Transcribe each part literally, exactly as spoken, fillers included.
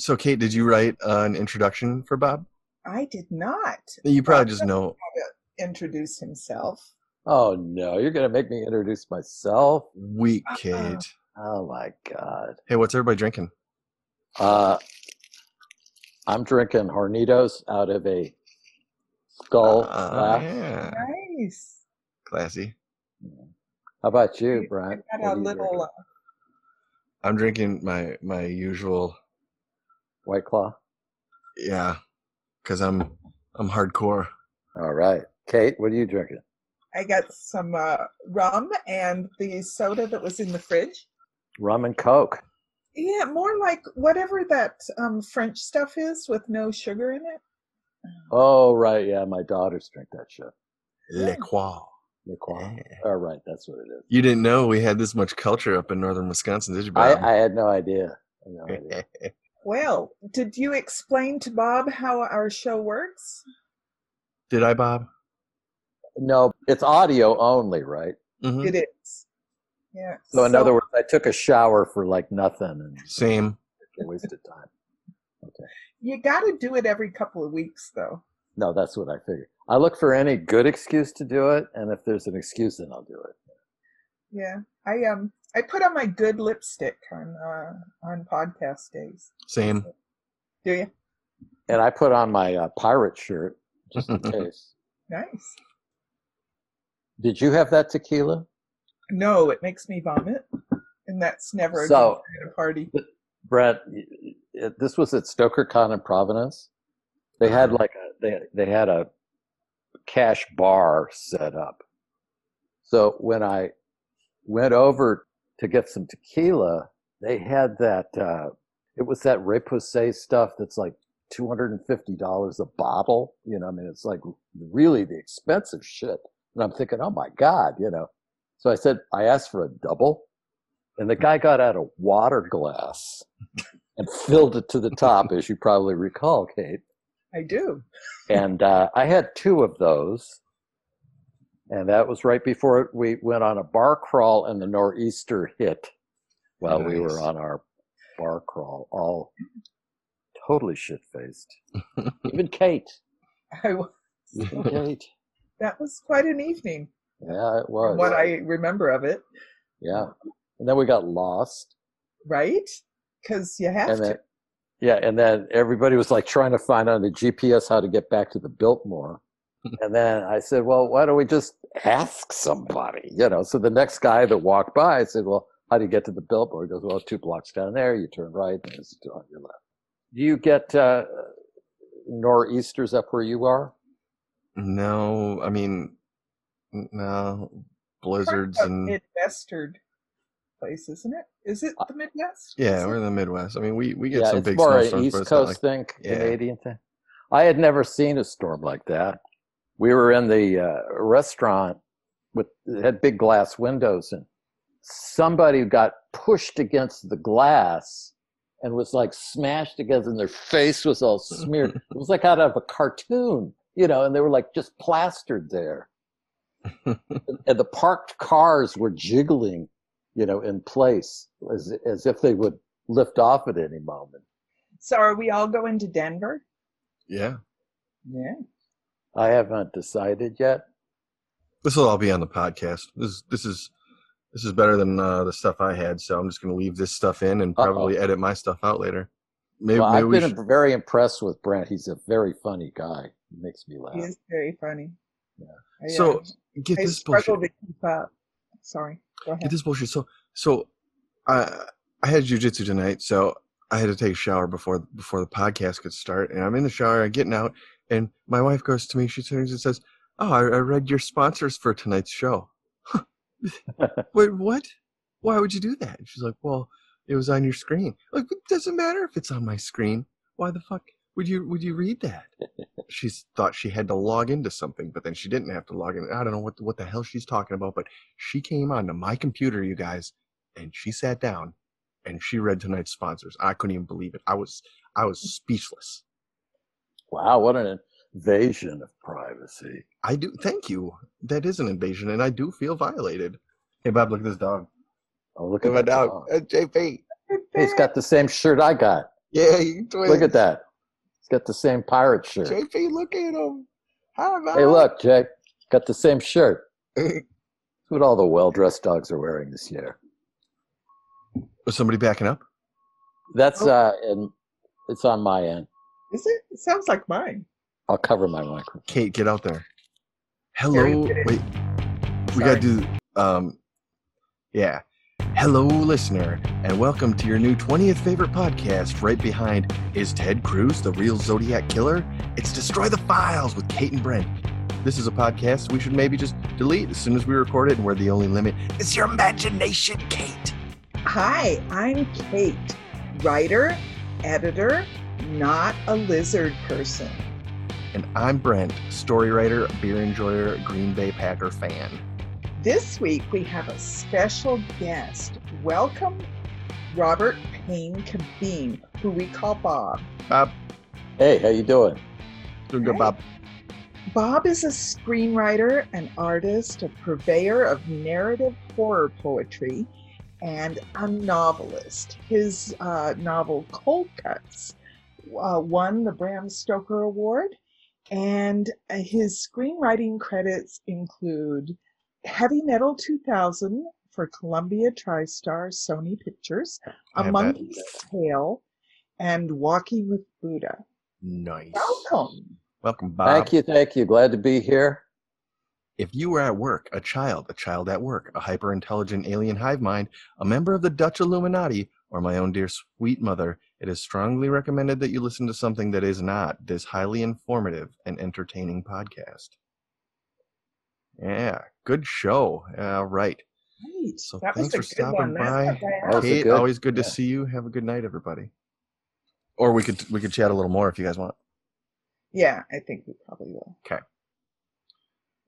So, Kate, did you write uh, an introduction for Bob? I did not. You probably Bob just know how to introduce himself. Oh no, you're gonna make me introduce myself? Weak, Kate. Uh-huh. Oh my God. Hey, what's everybody drinking? Uh, I'm drinking Hornitos out of a skull. Uh, yeah. Nice. Classy. Yeah. How about you, Brian? I got a little. Uh... I'm drinking my my usual White Claw. Yeah, because I'm I'm hardcore. All right, Kate, what are you drinking? I got some uh, rum and the soda that was in the fridge. Rum and Coke. Yeah, more like whatever that um, French stuff is with no sugar in it. Oh right, yeah, my daughters drink that shit. Le Croix. All oh, right, that's what it is. You didn't know we had this much culture up in northern Wisconsin, did you, Bob? I, I had no idea. No idea. Well, did you explain to Bob how our show works? Did I, Bob? No, it's audio only, right? Mm-hmm. It is. Yeah. So, so in other words, I took a shower for like nothing. And same. Wasted time. Okay. You got to do it every couple of weeks, though. No, that's what I figured. I look for any good excuse to do it, and if there's an excuse, then I'll do it. Yeah, I um, I put on my good lipstick on uh, on podcast days. Same. Do you? And I put on my uh, pirate shirt just in case. Nice. Did you have that tequila? No, it makes me vomit, and that's never a so, good at a party. Brett, this was at Stoker Con in Providence. They had like a they they had a cash bar set up. So when I went over to get some tequila, they had that. Uh, it was that Reposé stuff that's like two hundred and fifty dollars a bottle. You know, I mean, it's like really the expensive shit. And I'm thinking, oh my God, you know. So I said I asked for a double, and the guy got out a water glass and filled it to the top, as you probably recall, Kate. I do. And uh, I had two of those. And that was right before we went on a bar crawl and the nor'easter hit while nice. We were on our bar crawl, all totally shit-faced. Even Kate. I was. Even Kate. That was quite an evening. Yeah, it was. What I remember of it. Yeah. And then we got lost. Right? Because you have and to. Then, Yeah, and then everybody was like trying to find on the G P S how to get back to the Biltmore. And then I said, well, why don't we just ask somebody? You know, so the next guy that walked by, I said, well, how do you get to the Biltmore? He goes, well, two blocks down there, you turn right, and it's on your left. Do you get uh, nor'easters up where you are? No, I mean, no, blizzards and... Midwestern. Place, isn't it? Is it the Midwest? Yeah, we're in the Midwest. I mean, we, we get yeah, some big snowstorms. It's more an East Coast thing, yeah. Canadian thing. I had never seen a storm like that. We were in the uh, restaurant with had big glass windows, and somebody got pushed against the glass and was like smashed against, and their face was all smeared. It was like out of a cartoon, you know, and they were like just plastered there. And the parked cars were jiggling. You know, in place as as if they would lift off at any moment. So are we all going to Denver? Yeah. Yeah. I haven't decided yet. This will all be on the podcast. This this is this is better than uh, the stuff I had, so I'm just going to leave this stuff in and probably Uh-oh. edit my stuff out later. Maybe, well, maybe I've we been should... very impressed with Brent. He's a very funny guy. He makes me laugh. He is very funny. Yeah. I, so I, get I this struggle bullshit. To keep up. Sorry. Get this bullshit. So, so I I had jujitsu tonight, so I had to take a shower before before the podcast could start. And I'm in the shower, I'm getting out, and my wife goes to me. She turns and says, "Oh, I, I read your sponsors for tonight's show." Huh. Wait, what? Why would you do that? And she's like, "Well, it was on your screen." I'm like, it doesn't matter if it's on my screen. Why the fuck would you would you read that? She thought she had to log into something, but then she didn't have to log in. I don't know what the, what the hell she's talking about, but she came onto my computer, you guys, and she sat down and she read tonight's sponsors. I couldn't even believe it. I was I was speechless. Wow, what an invasion of privacy. I do. Thank you. That is an invasion, and I do feel violated. Hey, Bob, look at this dog. Oh, look at my dog. dog. That's J P. He's got the same shirt I got. Yeah, you twins. Look at that. He's got the same pirate shirt. J P, look at him. Hi, bye. Hey, look, Jay. Got the same shirt. That's what all the well-dressed dogs are wearing this year. Was somebody backing up? That's oh. uh, and it's on my end. Is it? It sounds like mine. I'll cover my microphone. Kate, get out there. Hello. There Wait. Sorry. We gotta do. Um. Yeah. Hello, listener, and welcome to your new twentieth favorite podcast. Right behind is Ted Cruz, the real Zodiac killer. It's Destroy the Files with Kate and Brent. This is a podcast we should maybe just delete as soon as we record it, and where the only limit is your imagination, Kate. Hi, I'm Kate, writer, editor, not a lizard person. And I'm Brent, story writer, beer enjoyer, Green Bay Packer fan. This week we have a special guest. Welcome, Robert Payne Cabeen, who we call Bob. Bob. Hey, how you doing? Doing good, Bob. Bob is a screenwriter, an artist, a purveyor of narrative horror poetry, and a novelist. His uh, novel, Cold Cuts, uh, won the Bram Stoker Award, and his screenwriting credits include Heavy Metal two thousand for Columbia TriStar Sony Pictures, A Monkey's Tale, and Walking with Buddha. Nice. Welcome. Welcome, Bob. Thank you, thank you. Glad to be here. If you were at work, a child, a child at work, a hyper-intelligent alien hive mind, a member of the Dutch Illuminati, or my own dear sweet mother, it is strongly recommended that you listen to something that is not this highly informative and entertaining podcast. Yeah, good show. All right. Great. So that thanks for stopping by. Kate, good, always good yeah. to see you. Have a good night, everybody. Or we could we could chat a little more if you guys want. Yeah, I think we probably will. Okay.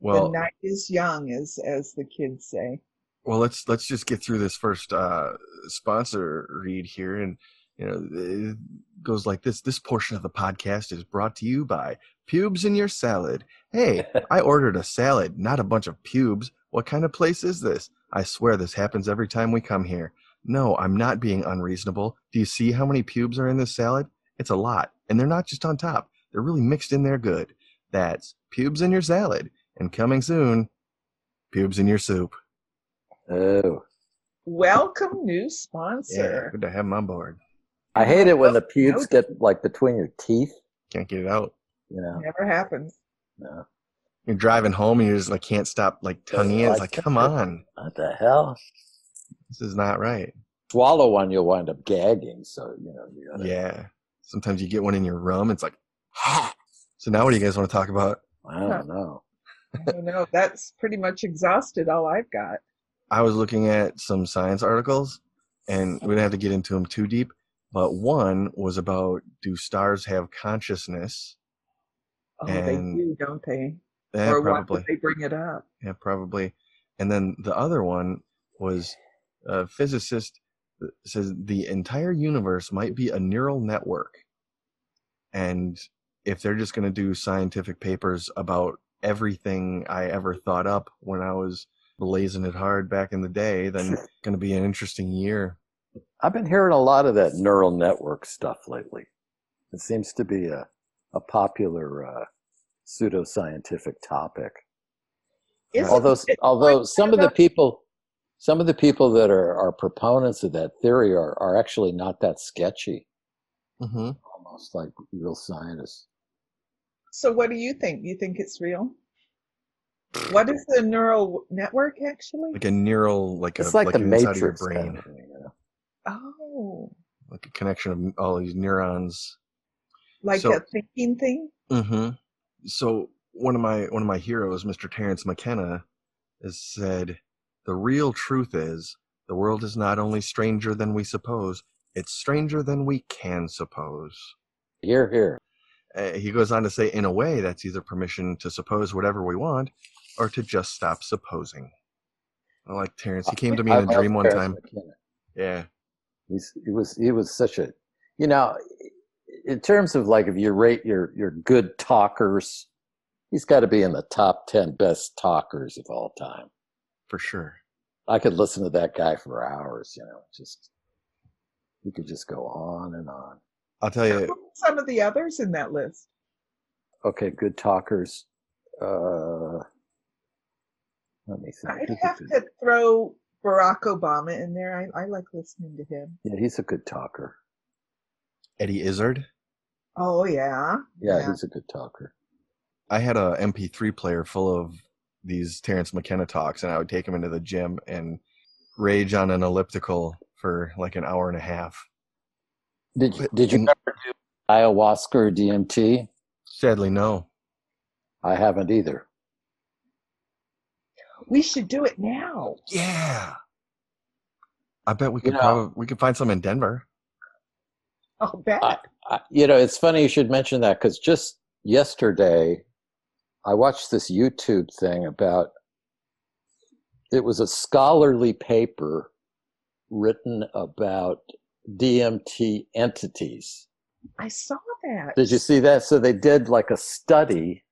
Well, the night is young, as as the kids say. Well, let's let's just get through this first uh, sponsor read here, and you know it goes like this: This portion of the podcast is brought to you by Pubes in Your Salad. Hey, I ordered a salad, not a bunch of pubes. What kind of place is this? I swear this happens every time we come here. No, I'm not being unreasonable. Do you see how many pubes are in this salad? It's a lot, and they're not just on top; they're really mixed in there good. That's Pubes in Your Salad. And coming soon, Pubes in Your Soup. Oh. Welcome, new sponsor. Yeah, good to have them on board. I hate it when the pubes get, like, between your teeth. Can't get it out. You know. Never happens. No. You're driving home and you just, like, can't stop, like, tonguing it. It's like, come on. What the hell? This is not right. Swallow one, you'll wind up gagging, so, you know. You gotta... Yeah. Sometimes you get one in your rum, it's like, so now what do you guys want to talk about? I don't know. I don't know. That's pretty much exhausted all I've got. I was looking at some science articles, and we didn't have to get into them too deep, but one was about, do stars have consciousness? Oh, and they do, don't they? Yeah, or probably. Why would they bring it up? Yeah, probably. And then the other one was a physicist says the entire universe might be a neural network. And if they're just going to do scientific papers about everything I ever thought up when I was blazing it hard back in the day, then it's going to be an interesting year. I've been hearing a lot of that neural network stuff lately. It seems to be a, a popular uh, pseudoscientific topic. Isn't although although like some of the people some of the people that are, are proponents of that theory are, are actually not that sketchy. Mm-hmm. Almost like real scientists. So what do you think? You think it's real? What is the neural network actually? Like a neural, like it's a like, like the matrix of your brain. Kind of thing, you know? Oh. Like a connection of all these neurons. Like so, a thinking thing? Mm-hmm. So one of my one of my heroes, Mister Terrence McKenna, has said the real truth is the world is not only stranger than we suppose, it's stranger than we can suppose. Hear, hear. Uh, he goes on to say, in a way, that's either permission to suppose whatever we want or to just stop supposing. I like Terrence. He came to me in a dream one time. Yeah. He's, he was he was such a, you know, in terms of like if you rate your, your good talkers, he's got to be in the top ten best talkers of all time. For sure. I could listen to that guy for hours, you know, just, he could just go on and on. I'll tell you some of the others in that list. Okay, good talkers. Uh, let me see. I'd have to throw Barack Obama in there. I, I like listening to him. Yeah, he's a good talker. Eddie Izzard. Oh yeah. Yeah, yeah. He's a good talker. I had a M P three player full of these Terrence McKenna talks, and I would take him into the gym and rage on an elliptical for like an hour and a half. Did you, did you ever do ayahuasca or D M T? Sadly, no. I haven't either. We should do it now. Yeah. I bet we could, you know, probably, we could find some in Denver. I'll bet. I, I, you know, it's funny you should mention that, because just yesterday I watched this YouTube thing about, it was a scholarly paper written about D M T entities. I saw that. Did you see that? So they did like a study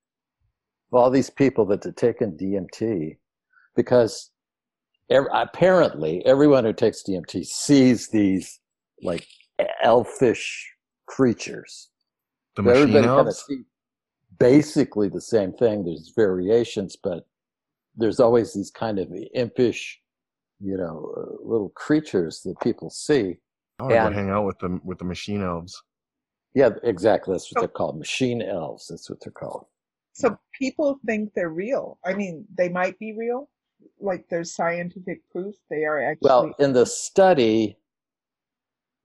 of all these people that had taken D M T, because ev- apparently everyone who takes D M T sees these like elfish creatures. The so machine elves? Basically the same thing. There's variations, but there's always these kind of impish, you know, uh, little creatures that people see. I want to go hang out with the, with the machine elves. Yeah, exactly. That's what oh. they're called. Machine elves. That's what they're called. So people think they're real. I mean, they might be real. Like, there's scientific proof they are actually. Well, in the study,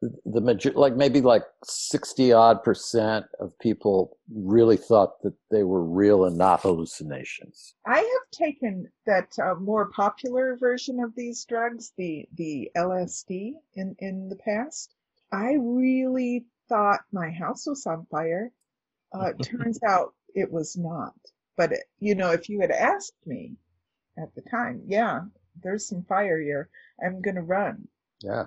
the major, like maybe like sixty odd percent of people really thought that they were real and not hallucinations. I have taken that uh, more popular version of these drugs, the the L S D, in in the past. I really thought my house was on fire. Uh, it turns out it was not. But it, you know, if you had asked me at the time, yeah, there's some fire here, I'm gonna run. Yeah.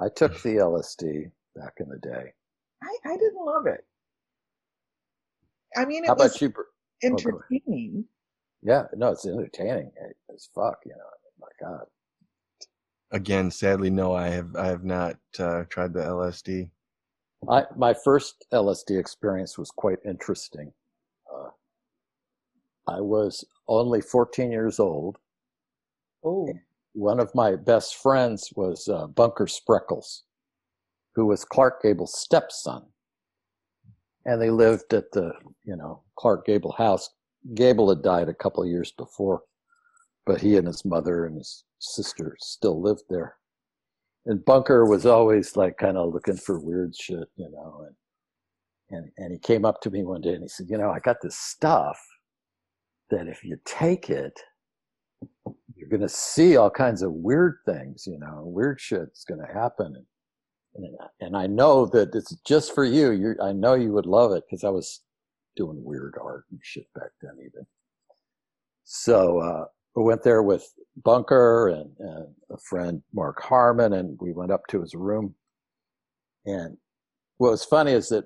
I took the L S D back in the day. I, I didn't love it. I mean, it How was about you, entertaining. Yeah, no, it's entertaining as fuck, you know. I mean, my God. Again, sadly, no, I have I have not uh, tried the L S D. I, my first L S D experience was quite interesting. Uh, I was only fourteen years old. Oh. One of my best friends was uh, Bunker Spreckels, who was Clark Gable's stepson. And they lived at the, you know, Clark Gable house. Gable had died a couple of years before, but he and his mother and his sister still lived there. And Bunker was always like kind of looking for weird shit, you know. And, and, and he came up to me one day and he said, you know, I got this stuff that if you take it, you're going to see all kinds of weird things, you know, weird shit's going to happen. And, and I know that it's just for you. You're, I know you would love it, because I was doing weird art and shit back then even. So uh, I went there with Bunker and, and a friend, Mark Harmon, and we went up to his room. And what was funny is that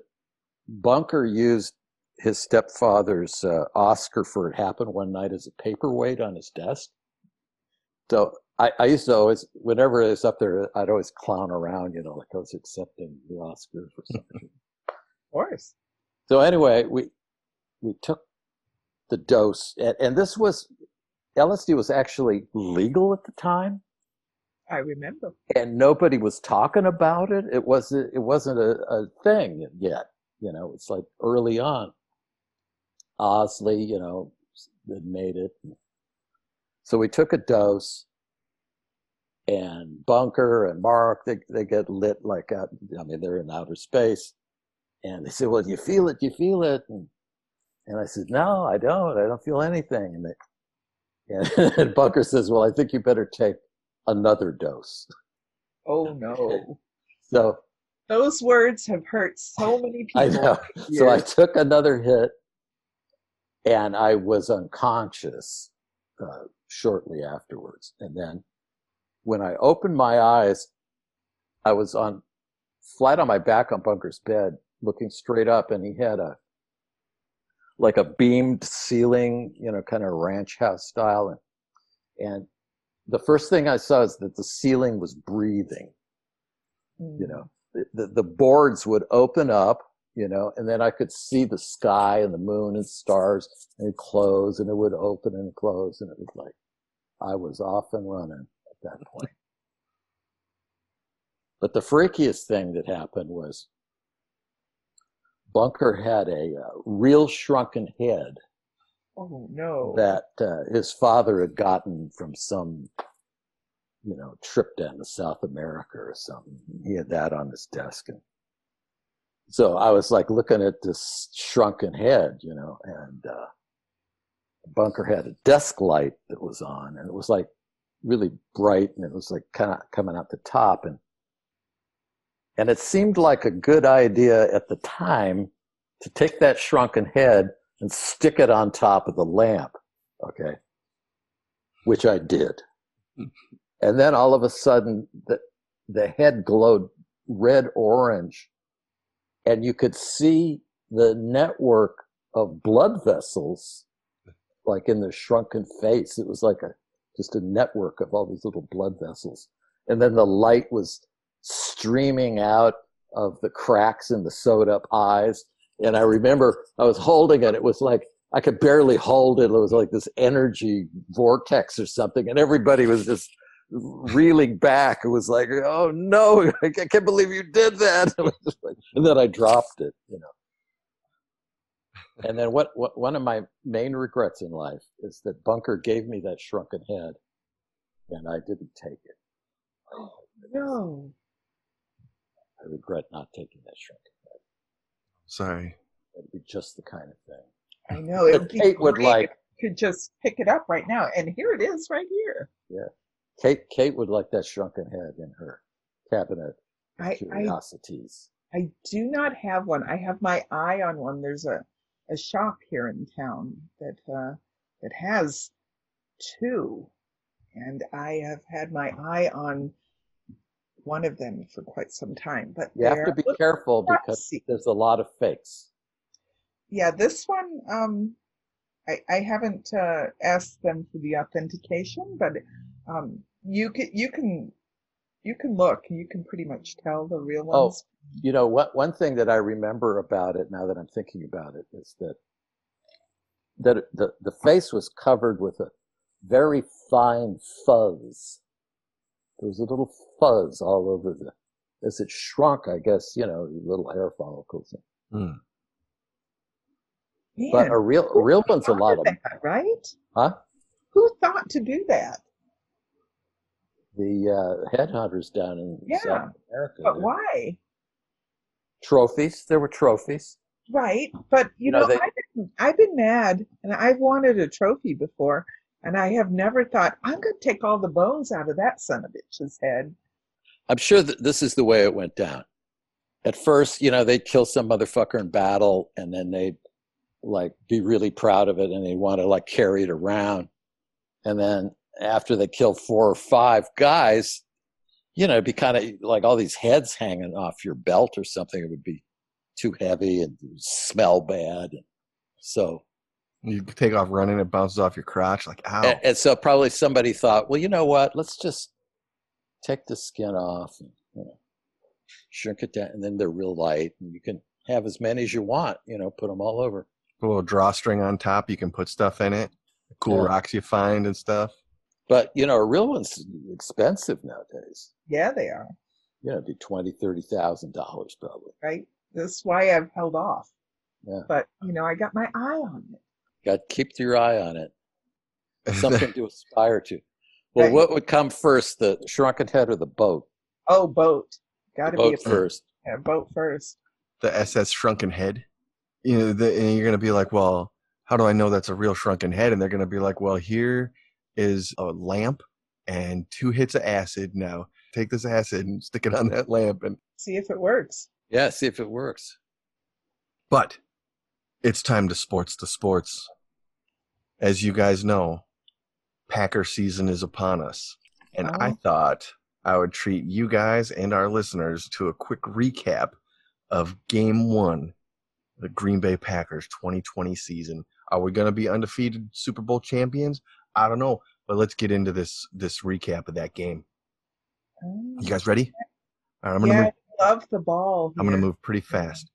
Bunker used his stepfather's uh, Oscar for It Happened One Night as a paperweight on his desk. So I, I used to always, whenever I was up there, I'd always clown around, you know, like I was accepting the Oscar for something. Of course. So anyway, we we took the dose, and, and this was, L S D was actually legal at the time. I remember. And nobody was talking about it. It wasn't, it wasn't a, a thing yet, you know. It's like early on. Osley, you know, had made it. So we took a dose, and Bunker and Mark, they, they get lit like, out, I mean, they're in outer space. And they said, well, do you feel it? Do you feel it? And, and I said, no, I don't. I don't feel anything. And, they, and, and Bunker says, well, I think you better take another dose. Oh, no. So those words have hurt so many people. I know. Yes. So I took another hit, and I was unconscious. Uh, shortly afterwards. And then when I opened my eyes, I was on flat on my back on Bunker's bed, looking straight up, and he had a like a beamed ceiling, you know, kind of ranch house style. And, and the first thing I saw is that the ceiling was breathing, mm. you know, the, the boards would open up, you know, and then I could see the sky and the moon and stars, and it'd close, and it would open and close, and it was like, I was off and running at that point. But the freakiest thing that happened was Bunker had a uh, real shrunken head. Oh, no. That uh, his father had gotten from some, you know, trip down to South America or something. He had that on his desk. And so I was like looking at this shrunken head, you know, and uh, Bunker had a desk light that was on, and it was like really bright, and it was like kind of coming out the top. And And it seemed like a good idea at the time to take that shrunken head and stick it on top of the lamp, okay, which I did. And then all of a sudden, the, the head glowed red-orange, and you could see the network of blood vessels, like in the shrunken face. It was like a just a network of all these little blood vessels. And then the light was streaming out of the cracks in the sewed up eyes. And I remember I was holding it. It was like, I could barely hold it. It was like this energy vortex or something. And everybody was just reeling back. It was like, oh no, I can't believe you did that. And then I dropped it, you know. And then what, what, one of my main regrets in life is that Bunker gave me that shrunken head and I didn't take it. Oh no. I regret not taking that shrunken head. Sorry. It'd be just the kind of thing. I know. It would be Kate would like. Could just pick it up right now, and here it is, right here. Yeah, Kate. Kate would like that shrunken head in her cabinet of I, curiosities. I, I do not have one. I have my eye on one. There's a, a shop here in town that uh, that has two, and I have had my eye on one of them for quite some time. But you have to be careful because there's a lot of fakes. Yeah, this one, um, I, I haven't uh, asked them for the authentication, but um, you can you can you can look. You can pretty much tell the real ones. Oh, you know what? One thing that I remember about it now that I'm thinking about it is that that the the face was covered with a very fine fuzz. There was a little fuzz all over the, as it shrunk, I guess, you know, the little hair follicles. Mm. Man, but a real, a real one's a lot of that, right? Huh? Who thought to do that? The uh, headhunters down in yeah, South America. But why? Trophies. There were trophies. Right, but you, you know, know they, I've been, I've been mad, and I've wanted a trophy before. And I have never thought, I'm going to take all the bones out of that son of a bitch's head. I'm sure that this is the way it went down. At first, you know, they'd kill some motherfucker in battle, and then they'd, like, be really proud of it, and they'd want to, like, carry it around. And then after they kill four or five guys, you know, it'd be kind of like all these heads hanging off your belt or something. It would be too heavy and smell bad. So... you take off running, it bounces off your crotch, like, ow. And, and so probably somebody thought, well, you know what? Let's just take the skin off and, you know, shrink it down. And then they're real light. And you can have as many as you want, you know, put them all over. A little drawstring on top. You can put stuff in it. Cool yeah. Rocks you find and stuff. But, you know, a real one's expensive nowadays. Yeah, they are. Yeah, it'd be twenty thousand dollars, thirty thousand dollars probably. Right. That's why I've held off. Yeah. But, you know, I got my eye on it. Got to keep your eye on it. Something to aspire to. Well, right. What would come first, the shrunken head or the boat? Oh, boat. Got to be a boat first. Yeah, boat first. The S S shrunken head. You know, the, and you're going to be like, well, how do I know that's a real shrunken head? And they're going to be like, well, here is a lamp and two hits of acid. Now take this acid and stick it on that lamp and see if it works. Yeah, see if it works. But it's time to sports the sports. As you guys know, Packer season is upon us. And oh. I thought I would treat you guys and our listeners to a quick recap of game one, the Green Bay Packers twenty twenty season. Are we going to be undefeated Super Bowl champions? I don't know. But let's get into this this recap of that game. Oh. You guys ready? All right, I'm yeah, going to love the ball here. I'm going to move pretty fast.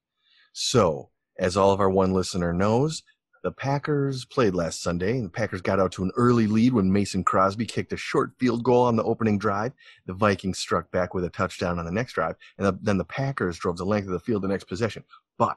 So, as all of our one listener knows, the Packers played last Sunday, and the Packers got out to an early lead when Mason Crosby kicked a short field goal on the opening drive. The Vikings struck back with a touchdown on the next drive, and then the Packers drove the length of the field the next possession. But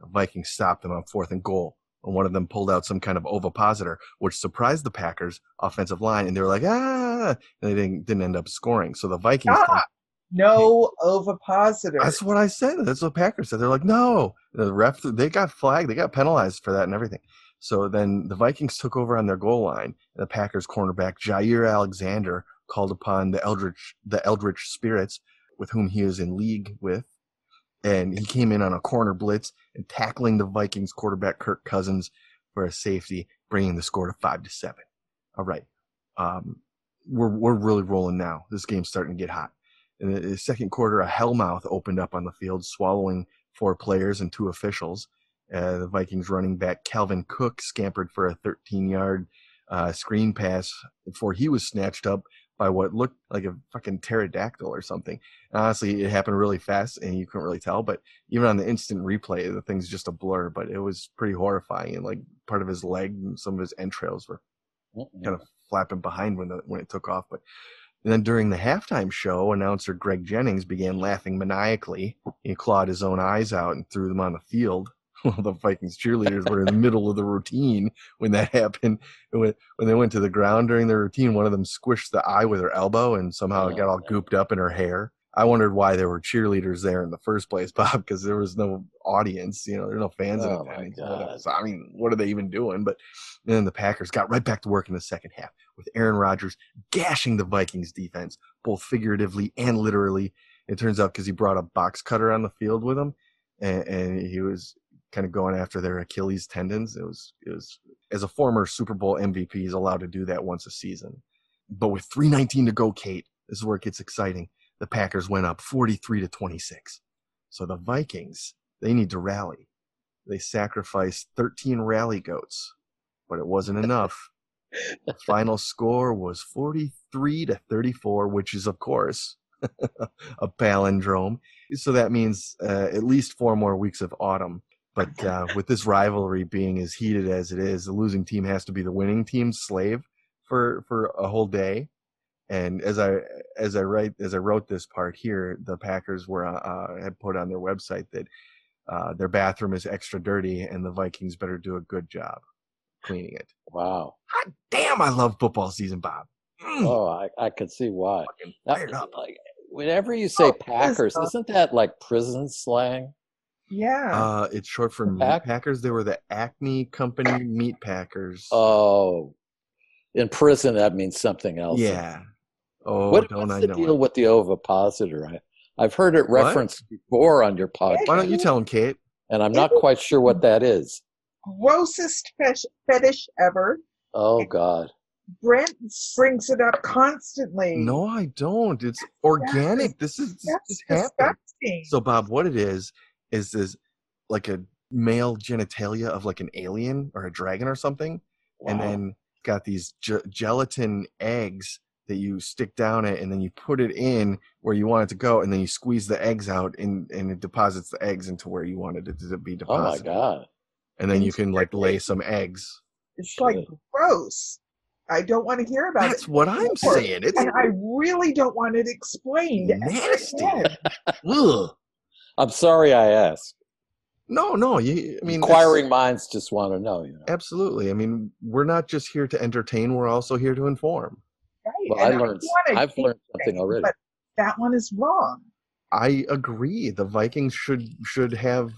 the Vikings stopped them on fourth and goal, and one of them pulled out some kind of ovipositor, which surprised the Packers' offensive line, and they were like, ah, and they didn't, didn't end up scoring. So the Vikings... Ah, thought, no ovipositor. That's what I said. That's what Packers said. They're like, no. The ref, they got flagged. They got penalized for that and everything. So then the Vikings took over on their goal line. The Packers cornerback Jair Alexander called upon the Eldritch, the Eldritch spirits with whom he is in league with. And he came in on a corner blitz and tackling the Vikings quarterback Kirk Cousins for a safety, bringing the score to five to seven. All right, um, we're we're really rolling now. This game's starting to get hot. In the second quarter, a hellmouth opened up on the field, swallowing four players and two officials. Uh, the Vikings running back Calvin Cook scampered for a thirteen-yard uh, screen pass before he was snatched up by what looked like a fucking pterodactyl or something. Honestly, it happened really fast, and you couldn't really tell. But even on the instant replay, the thing's just a blur. But it was pretty horrifying. And like part of his leg and some of his entrails were kind of flapping behind when the, when it took off. But and then during the halftime show, announcer Greg Jennings began laughing maniacally. He clawed his own eyes out and threw them on the field. Well, the Vikings cheerleaders were in the middle of the routine when that happened. When they went to the ground during the routine, one of them squished the eye with her elbow, and somehow it got all gooped up in her hair. I wondered why there were cheerleaders there in the first place, Bob, because there was no audience. You know, there were no fans oh in attendance. So, I mean, what are they even doing? But then the Packers got right back to work in the second half with Aaron Rodgers gashing the Vikings defense, both figuratively and literally. It turns out because he brought a box cutter on the field with him, and, and he was kind of going after their Achilles tendons. It was, it was, as a former Super Bowl M V P, he's allowed to do that once a season. But with three nineteen to go, Kate, this is where it gets exciting. The Packers went up forty-three to twenty-six. So the Vikings, they need to rally. They sacrificed thirteen rally goats, but it wasn't enough. The final score was forty-three to thirty-four, which is, of course, a palindrome. So that means uh, at least four more weeks of autumn. But uh, with this rivalry being as heated as it is, the losing team has to be the winning team's slave for, for a whole day. And as I as I write as I wrote this part here, the Packers were uh, had put on their website that uh, their bathroom is extra dirty, and the Vikings better do a good job cleaning it. Wow! God damn, I love football season, Bob. Mm. Oh, I, I could see why. That, up. Like, whenever you say oh, Packers, is isn't that like prison slang? Yeah. Uh, it's short for meat Pack- Packers. They were the Acme Company Meat Packers. Oh, in prison that means something else. Yeah. Oh, what, don't what's I the know deal it. With the ovipositor? I, I've heard it referenced what? before on your podcast. Why don't you tell him, Kate? And I'm not quite sure what that is. Grossest fetish ever. Oh, God. Brent brings it up constantly. No, I don't. It's organic. That's, this is this happening. So, Bob, what it is, is this like a male genitalia of like an alien or a dragon or something. Wow. And then got these ge- gelatin eggs that you stick down it, and then you put it in where you want it to go, and then you squeeze the eggs out, and, and it deposits the eggs into where you wanted it to be deposited. Oh, my God. And then you can, like, lay some eggs. It's, like, gross. I don't want to hear about That's it. That's what I'm saying. It's and I really don't want it explained. Nasty. Ugh. I'm sorry I asked. No, no. You, I mean, inquiring minds just want to know. You know. Absolutely. I mean, we're not just here to entertain. We're also here to inform. Well, I learned, I've learned something already. But that one is wrong. I agree. The Vikings should should have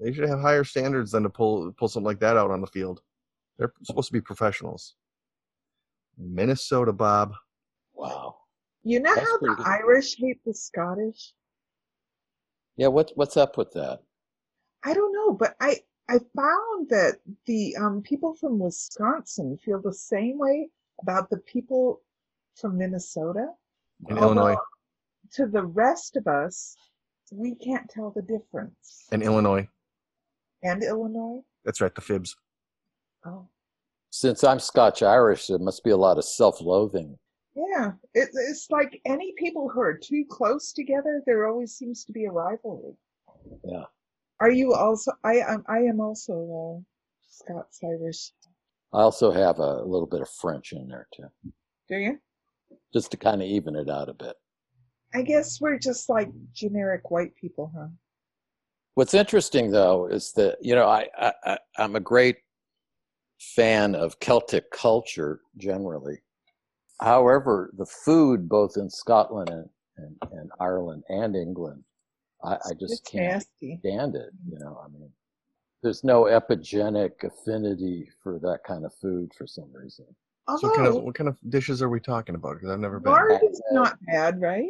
they should have higher standards than to pull pull something like that out on the field. They're supposed to be professionals. Minnesota, Bob. Wow. You know That's how the good. Irish hate the Scottish? Yeah, what what's up with that? I don't know, but I, I found that the um, people from Wisconsin feel the same way about the people from Minnesota, and Illinois. To the rest of us, we can't tell the difference. And Illinois. And Illinois? That's right, the fibs. Oh. Since I'm Scotch-Irish, there must be a lot of self-loathing. Yeah, it, it's like any people who are too close together, there always seems to be a rivalry. Yeah. Are you also? I am. I am also uh, Scots Irish. I also have a little bit of French in there too. Do you? Just to kind of even it out a bit. I guess we're just like generic white people, huh? What's interesting though is that, you know, I, I, I I'm a great fan of Celtic culture generally. However, the food, both in Scotland and, and, and Ireland and England, I, I just it's can't nasty. stand it. You know, I mean, there's no epigenic affinity for that kind of food for some reason. Although, so what kind, of, what kind of dishes are we talking about? Because I've never been. Lard is not bad, right?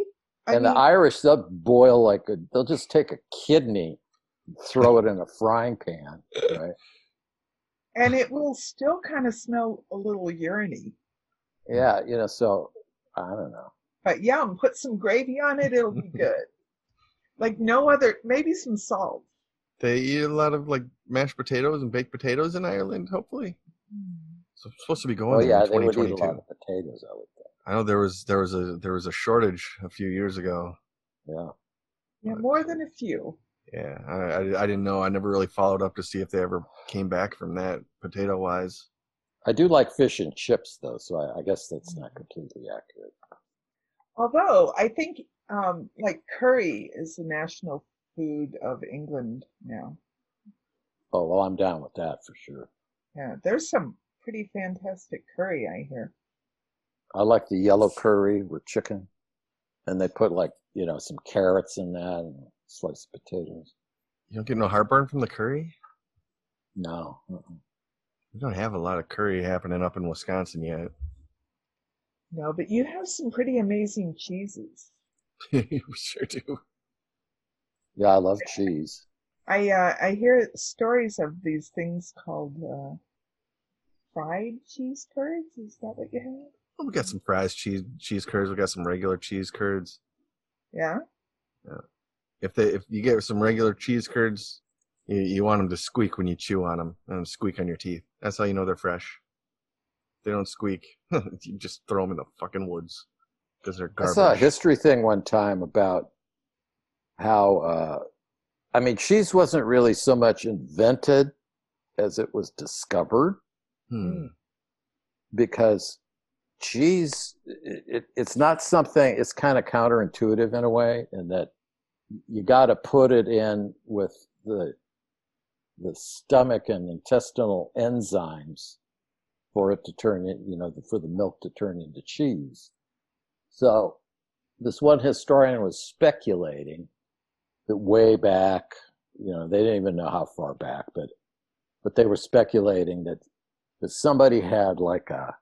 I and mean, the Irish, they'll boil like a, they'll just take a kidney and throw it in a frying pan, right? And it will still kind of smell a little urine-y. Yeah, you know, so I don't know. But yum, put some gravy on it, it'll be good. Like no other, maybe some salt. They eat a lot of like mashed potatoes and baked potatoes in Ireland, hopefully. So it's supposed to be going oh, yeah, in twenty twenty-two. They would eat a lot of potatoes, I would think. I know there was there was a there was a shortage a few years ago. Yeah. Yeah, more than a few. Yeah, I, I, I didn't know. I never really followed up to see if they ever came back from that potato-wise. I do like fish and chips, though, so I, I guess that's not completely accurate. Although, I think, um, like, curry is the national food of England now. Oh, well, I'm down with that for sure. Yeah, there's some pretty fantastic curry, I hear. I like the yellow curry with chicken, and they put, like, you know, some carrots in that and sliced potatoes. You don't get no heartburn from the curry? No, uh-uh. We don't have a lot of curry happening up in Wisconsin yet. No, but you have some pretty amazing cheeses. You sure do. Yeah, I love cheese. I uh, I hear stories of these things called uh, fried cheese curds. Is that what you have? Well, we got some fried cheese cheese curds. We got some regular cheese curds. Yeah. Yeah. If they if you get some regular cheese curds, you, you want them to squeak when you chew on them and squeak on your teeth. That's how you know they're fresh. They don't squeak. You just throw them in the fucking woods because they're garbage. I saw a history thing one time about how, uh, I mean, cheese wasn't really so much invented as it was discovered. Hmm. Because cheese, it, it, it's not something, it's kind of counterintuitive in a way, in that you got to put it in with the the stomach and intestinal enzymes for it to turn in, you know, for the milk to turn into cheese. So this one historian was speculating that way back, you know, they didn't even know how far back, but but they were speculating that, that somebody had like a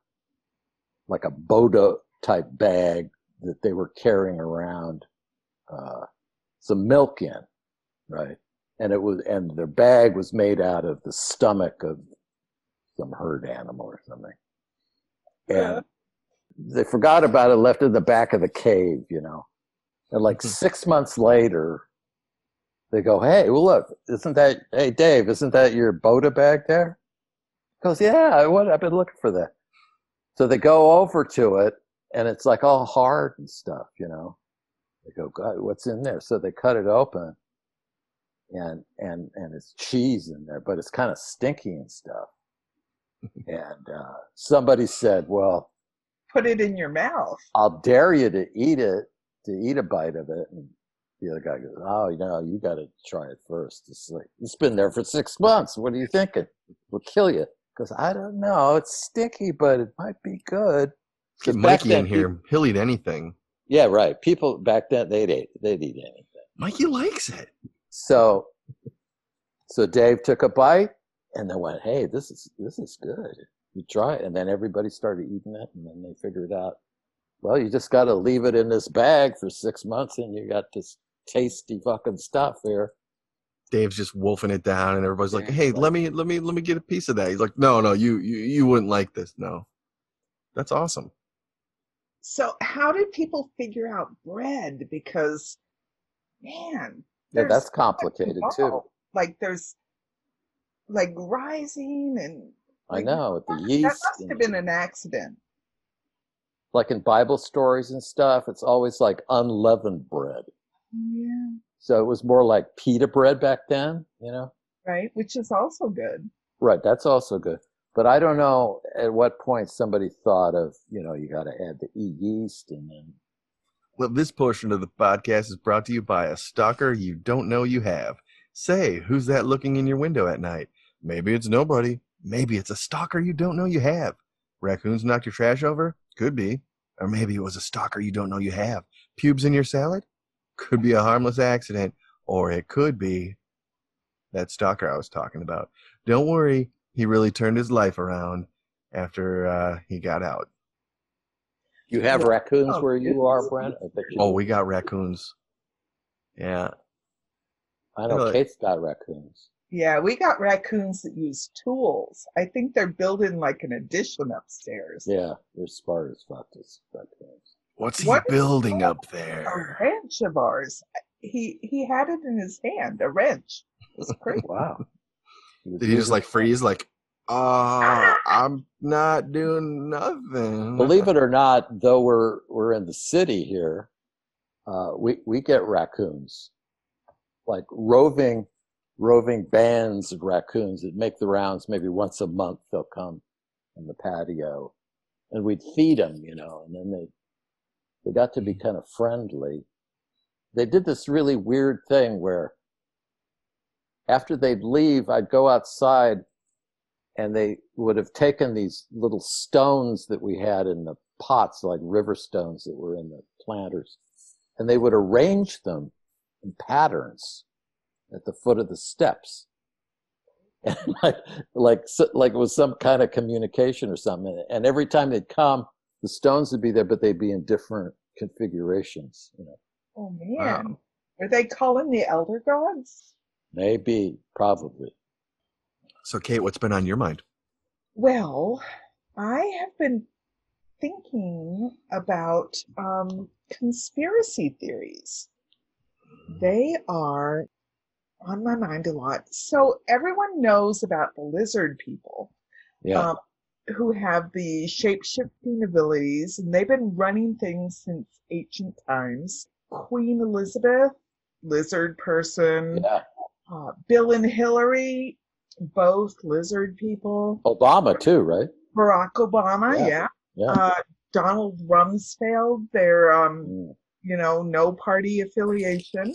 like a Bodo type bag that they were carrying around uh, some milk in, right? And it was, and their bag was made out of the stomach of some herd animal or something. And yeah. They forgot about it, left it in the back of the cave, you know. And like six months later, they go, "Hey, well, look, isn't that, hey, Dave, isn't that your Boda bag there?" He goes, "Yeah, I would, I've been looking for that." So they go over to it, and it's like all hard and stuff, you know. They go, "God, what's in there?" So they cut it open. And, and, and it's cheese in there, but it's kind of stinky and stuff. And uh, somebody said, "Well, put it in your mouth. I'll dare you to eat it, to eat a bite of it." And the other guy goes, "Oh, you know, you got to try it first. It's like, it's been there for six months. What are you thinking? We'll kill you." Because I don't know. It's stinky, but it might be good. Get Mikey in here. People, he'll eat anything. Yeah, right. People back then, they'd eat, they'd eat anything. Mikey likes it. So, so Dave took a bite and they went, "Hey, this is this is good. You try it." And then everybody started eating it, and then they figured out, well, you just got to leave it in this bag for six months, and you got this tasty fucking stuff here. Dave's just wolfing it down, and everybody's like, "Hey, let me let me let me get a piece of that." He's like, "No, no, you you you wouldn't like this. No, that's awesome." So, how did people figure out bread? Because, man. Yeah, that's complicated too. Like there's like rising and like, I know the yeast. That must have been an accident. like in Bible stories and stuff, it's always like unleavened bread. Yeah. So it was more like pita bread back then, you know? Right, which is also good. Right, that's also good. But I don't know at what point somebody thought of, you know, you got to add the E yeast and then. Well, this portion of the podcast is brought to you by a stalker you don't know you have. Say, who's that looking in your window at night? Maybe it's nobody. Maybe it's a stalker you don't know you have. Raccoons knocked your trash over? Could be. Or maybe it was a stalker you don't know you have. Pubes in your salad? Could be a harmless accident. Or it could be that stalker I was talking about. Don't worry. He really turned his life around after uh, he got out. You have raccoons where you are, Brent? I bet you oh, we got raccoons. Yeah. I know Kate's got raccoons. Yeah, we got raccoons that use tools. I think they're building like an addition upstairs. Yeah, they're smart as fuck, these raccoons. What's he what building up there? A wrench of ours. He he had it in his hand, a wrench. It was crazy. Wow. Did he just like freeze like, oh, I'm not doing nothing. Believe it or not, though we're we're in the city here, uh, we, we get raccoons. Like roving roving bands of raccoons that make the rounds maybe once a month. They'll come on the patio and we'd feed them, you know, and then they they got to be kind of friendly. They did this really weird thing where after they'd leave, I'd go outside and they would have taken these little stones that we had in the pots, like river stones that were in the planters, and they would arrange them in patterns at the foot of the steps. And like, like, like it was some kind of communication or something. And every time they'd come, the stones would be there, but they'd be in different configurations. You know. Oh, man. Wow. Are they calling the elder gods? Maybe, probably. So, Kate, what's been on your mind? Well, I have been thinking about um, conspiracy theories. They are on my mind a lot. So everyone knows about the lizard people, yeah. um, who have the shape-shifting abilities, and they've been running things since ancient times. Queen Elizabeth, lizard person. Yeah. Uh, Bill and Hillary, both lizard people. Obama too, right? Barack Obama, yeah. yeah. yeah. Uh, Donald Rumsfeld, their, um, mm. you know, no party affiliation.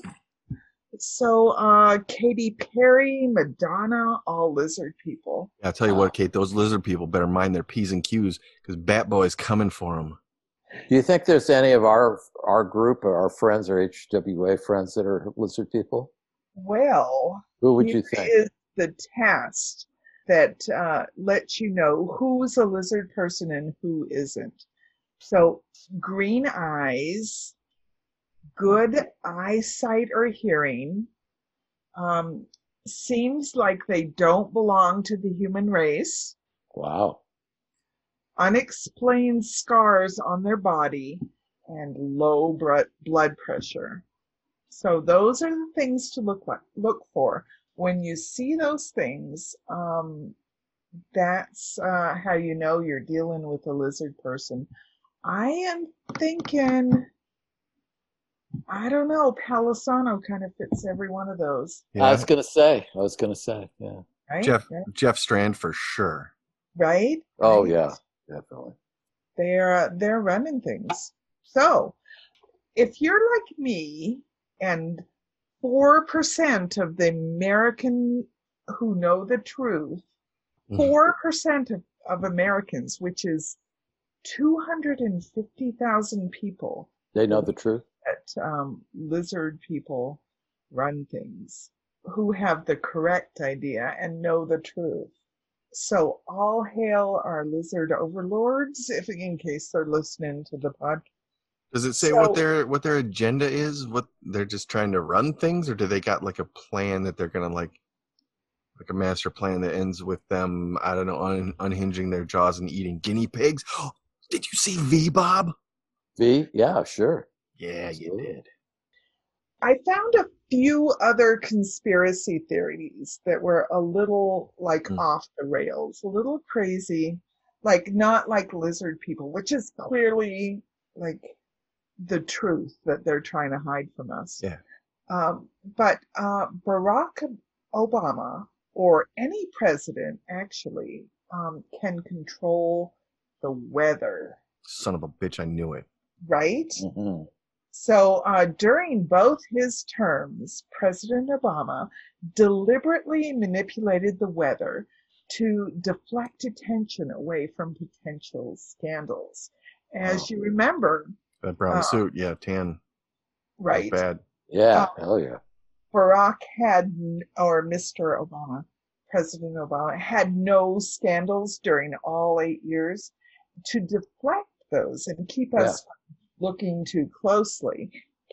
So uh, Katy Perry, Madonna, all lizard people. I'll tell you what, Kate, those lizard people better mind their P's and Q's because Bat Boy's coming for them. Do you think there's any of our our group or our friends or H W A friends that are lizard people? Well, who would you think is the test that uh, lets you know who's a lizard person and who isn't? So, green eyes, good eyesight or hearing, um, seems like they don't belong to the human race. Wow. Unexplained scars on their body and low blood pressure. So those are the things to look like, look for. When you see those things, um, that's uh, how you know you're dealing with a lizard person. I am thinking, I don't know, Palisano kind of fits every one of those. Yeah. I was going to say. I was going to say, yeah. Right? Jeff, yeah. Jeff Strand for sure. Right? Oh, right. Yeah, definitely. They're, they're running things. So if you're like me, and four percent of the American who know the truth, four percent of, of Americans, which is two hundred fifty thousand people. They know the truth? That um, lizard people run things, who have the correct idea and know the truth. So all hail our lizard overlords, if in case they're listening to the podcast. Does it say so, what their what their agenda is? What they're just trying to run things, or do they got like a plan that they're gonna like, like a master plan that ends with them? I don't know, un, unhinging their jaws and eating guinea pigs. Oh, did you see V Bob? V, yeah, sure. Yeah, you did. I found a few other conspiracy theories that were a little like mm. off the rails, a little crazy. like not like lizard people, which is clearly like the truth that they're trying to hide from us. Yeah. Um, but uh, Barack Obama or any president actually um, can control the weather. Son of a bitch, I knew it. Right? Mm-hmm. So uh, during both his terms, President Obama deliberately manipulated the weather to deflect attention away from potential scandals. As oh. you remember... That brown uh, suit, yeah, tan. Right. Bad. Yeah, um, hell yeah. Barack had, or Mister Obama, President Obama, had no scandals during all eight years to deflect those and keep yeah. us from looking too closely.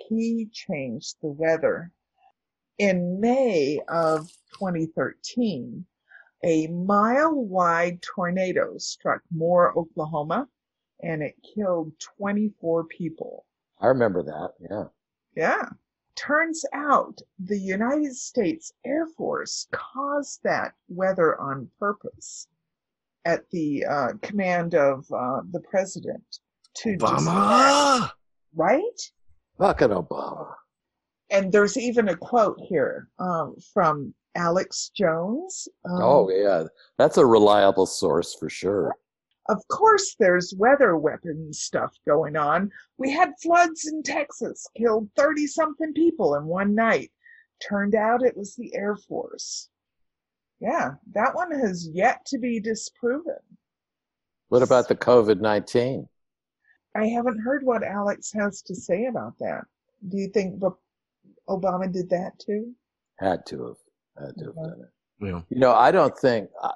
He changed the weather. In May of twenty thirteen, a mile-wide tornado struck Moore, Oklahoma, and it killed twenty-four people. I remember that, yeah. Yeah. Turns out the United States Air Force caused that weather on purpose at the uh, command of uh, the president. To Obama! Distract, right? Fucking Obama. And there's even a quote here um, from Alex Jones. Um, oh, yeah. That's a reliable source for sure. Of course there's weather weapon stuff going on. We had floods in Texas, killed thirty-something people in one night. Turned out it was the Air Force. Yeah, that one has yet to be disproven. What about the covid nineteen? I haven't heard what Alex has to say about that. Do you think Obama did that too? Had to have. Had to have done it. Yeah. You know, I don't think, I,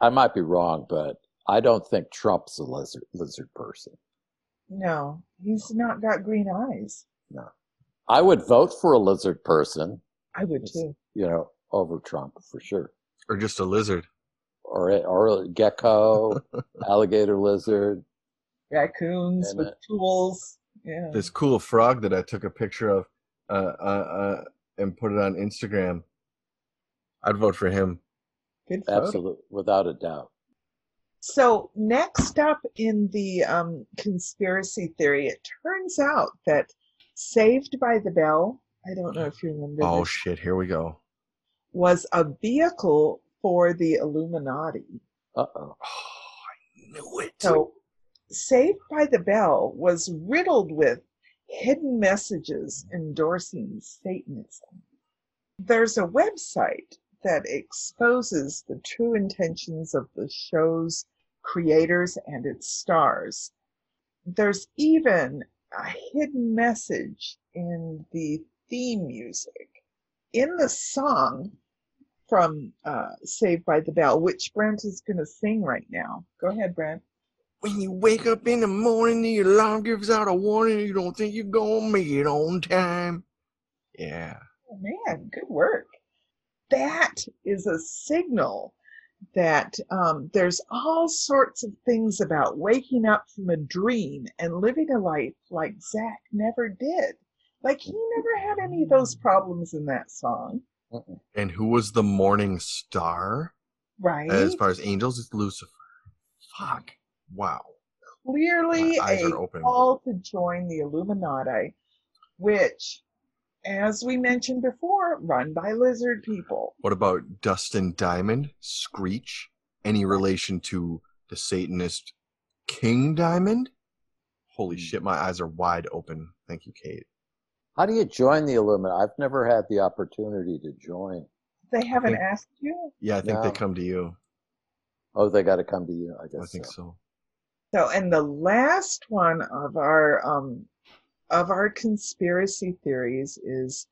I might be wrong, but I don't think Trump's a lizard, lizard person. No, he's not got green eyes. No. I would vote for a lizard person. I would too. You know, over Trump for sure. Or just a lizard. Or, or a gecko, alligator lizard. Raccoons and with it. Tools. Yeah. This cool frog that I took a picture of uh, uh, uh, and put it on Instagram. I'd vote for him. Good vote. Absolutely, without a doubt. So next up in the um, conspiracy theory, it turns out that Saved by the Bell, I don't know if you remember oh, this. Oh, shit, here we go. Was a vehicle for the Illuminati. Uh-oh. Oh, I knew it. So Saved by the Bell was riddled with hidden messages endorsing Satanism. There's a website that exposes the true intentions of the show's creators and its stars. There's even a hidden message in the theme music. In the song from uh, Saved by the Bell, which Brent is going to sing right now. Go ahead, Brent. When you wake up in the morning, the alarm gives out a warning. You don't think you're going to make it on time. Yeah. Oh, man, good work. That is a signal that um, there's all sorts of things about waking up from a dream and living a life like Zach never did. Like, he never had any of those problems in that song. And who was the morning star? Right. As far as angels, it's Lucifer. Fuck. Wow. Clearly a call to join the Illuminati, which, as we mentioned before, run by lizard people. What about Dustin Diamond, Screech? Any relation to the Satanist King Diamond? Holy shit, my eyes are wide open. Thank you, Kate. How do you join the Illuminati? I've never had the opportunity to join. They haven't think, asked you? Yeah, I think no. They come to you. Oh, they got to come to you, I guess. I think so. So, so and the last one of our... Um, of our conspiracy theories is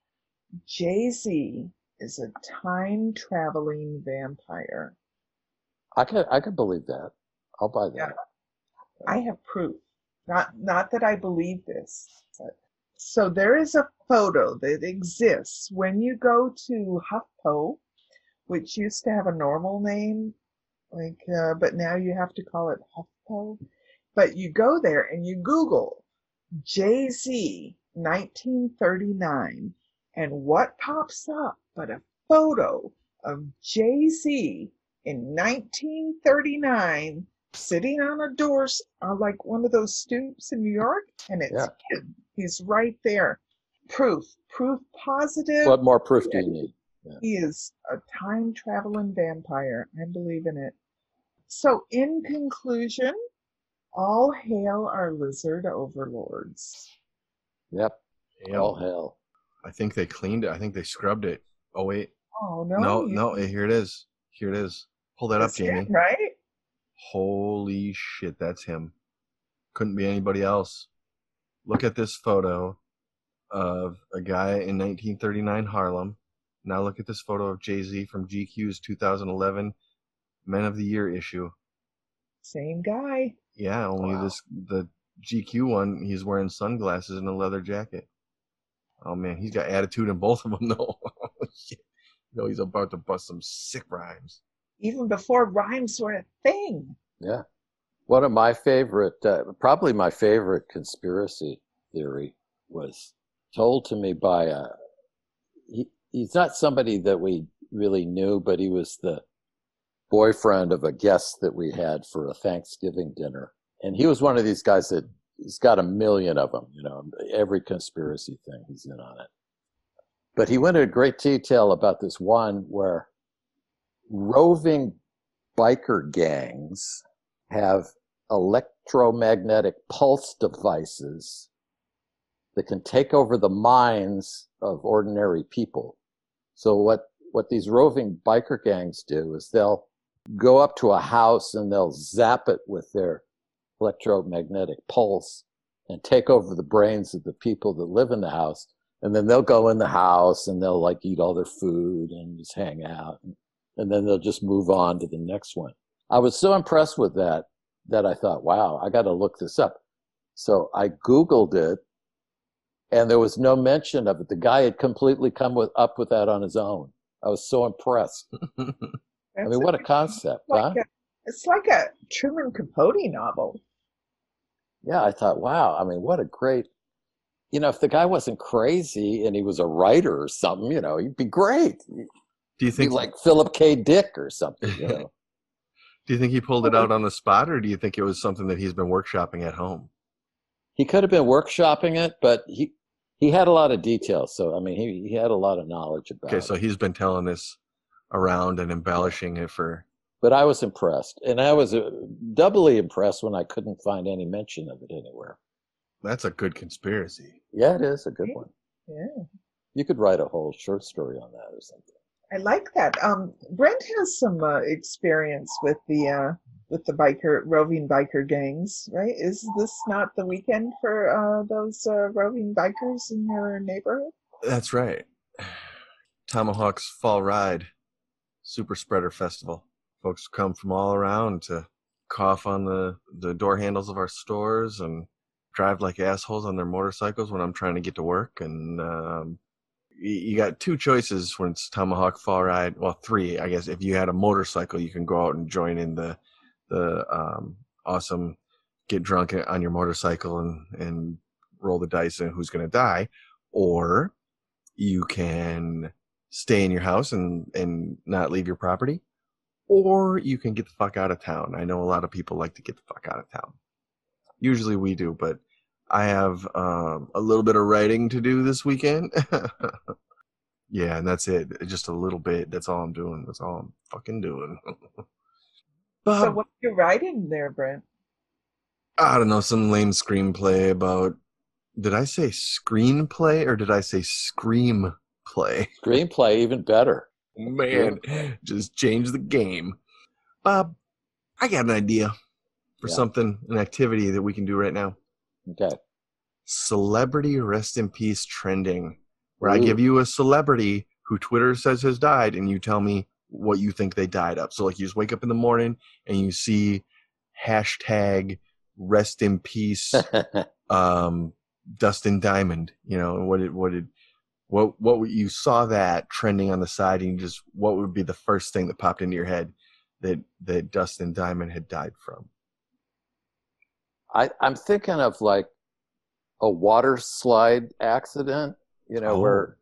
Jay-Z is a time-traveling vampire. I could I could believe that. I'll buy that. Yeah. I have proof. Not not that I believe this. But. So there is a photo that exists when you go to HuffPo, which used to have a normal name, like uh, but now you have to call it HuffPo. But you go there and you Google Jay-Z nineteen thirty-nine, and what pops up but a photo of Jay-Z in nineteen thirty-nine sitting on a door, on like one of those stoops in New York, and it's yeah. him. He's right there. Proof, proof positive. What more proof do you need? Yeah. He is a time traveling vampire. I believe in it. So in conclusion, all hail our lizard overlords. Yep. All hail. I think they cleaned it. I think they scrubbed it. Oh, wait. Oh, no. No, you... no. Here it is. Here it is. Pull that that's up, Jamie. It, right? Holy shit, that's him. Couldn't be anybody else. Look at this photo of a guy in nineteen thirty-nine Harlem. Now look at this photo of Jay-Z from G Q's two thousand eleven Men of the Year issue. Same guy. Yeah, only wow. this the G Q one, he's wearing sunglasses and a leather jacket. Oh, man, he's got attitude in both of them, though. Shit. You know, he's about to bust some sick rhymes. Even before rhymes were a thing. Yeah. One of my favorite, uh, probably my favorite conspiracy theory was told to me by a, he, he's not somebody that we really knew, but he was the boyfriend of a guest that we had for a Thanksgiving dinner. And he was one of these guys that he's got a million of them, you know, every conspiracy thing he's in on it. But he went into great detail about this one where roving biker gangs have electromagnetic pulse devices that can take over the minds of ordinary people. So what, what these roving biker gangs do is they'll go up to a house and they'll zap it with their electromagnetic pulse and take over the brains of the people that live in the house. And then they'll go in the house and they'll like eat all their food and just hang out. And then they'll just move on to the next one. I was so impressed with that, that I thought, wow, I got to look this up. So I Googled it and there was no mention of it. The guy had completely come with, up with that on his own. I was so impressed. I mean, what a concept, huh? It's like a Truman Capote novel. Yeah, I thought, wow, I mean, what a great, you know, if the guy wasn't crazy and he was a writer or something, you know, he'd be great. Do you think, he'd be like Philip K. Dick or something, you know? Do you think he pulled it out on the spot, or do you think it was something that he's been workshopping at home? He could have been workshopping it, but he he had a lot of details. So, I mean, he, he had a lot of knowledge about it. Okay, so he's been telling this around and embellishing it for... But I was impressed, and I was doubly impressed when I couldn't find any mention of it anywhere. That's a good conspiracy. Yeah, it is a good one. Yeah, you could write a whole short story on that or something. I like that. Um, Brent has some uh, experience with the uh, with the biker roving biker gangs, right? Is this not the weekend for uh, those uh, roving bikers in your neighborhood? That's right. Tomahawk's Fall Ride Super Spreader Festival. Folks come from all around to cough on the, the door handles of our stores and drive like assholes on their motorcycles when I'm trying to get to work. And um, you got two choices when it's Tomahawk Fall Ride. Well, three, I guess. If you had a motorcycle, you can go out and join in the the um, awesome get drunk on your motorcycle and, and roll the dice and who's going to die. Or you can stay in your house and, and not leave your property. Or you can get the fuck out of town. I know a lot of people like to get the fuck out of town. Usually we do, but I have um, a little bit of writing to do this weekend. Yeah, and that's it. Just a little bit. That's all I'm doing. That's all I'm fucking doing. But, so what are you writing there, Brent? I don't know, some lame screenplay about... Did I say screenplay or did I say scream play? Screenplay, even better. Man, just change the game. Bob, I got an idea for yeah. something, an activity that we can do right now. Okay. Celebrity Rest in Peace Trending, where Ooh. I give you a celebrity who Twitter says has died, and you tell me what you think they died of. So, like, you just wake up in the morning, and you see hashtag Rest in Peace um, Dustin Diamond. You know, what did what did... What what you saw that trending on the side, and you just what would be the first thing that popped into your head that that Dustin Diamond had died from? I I'm thinking of like a water slide accident, you know, oh, where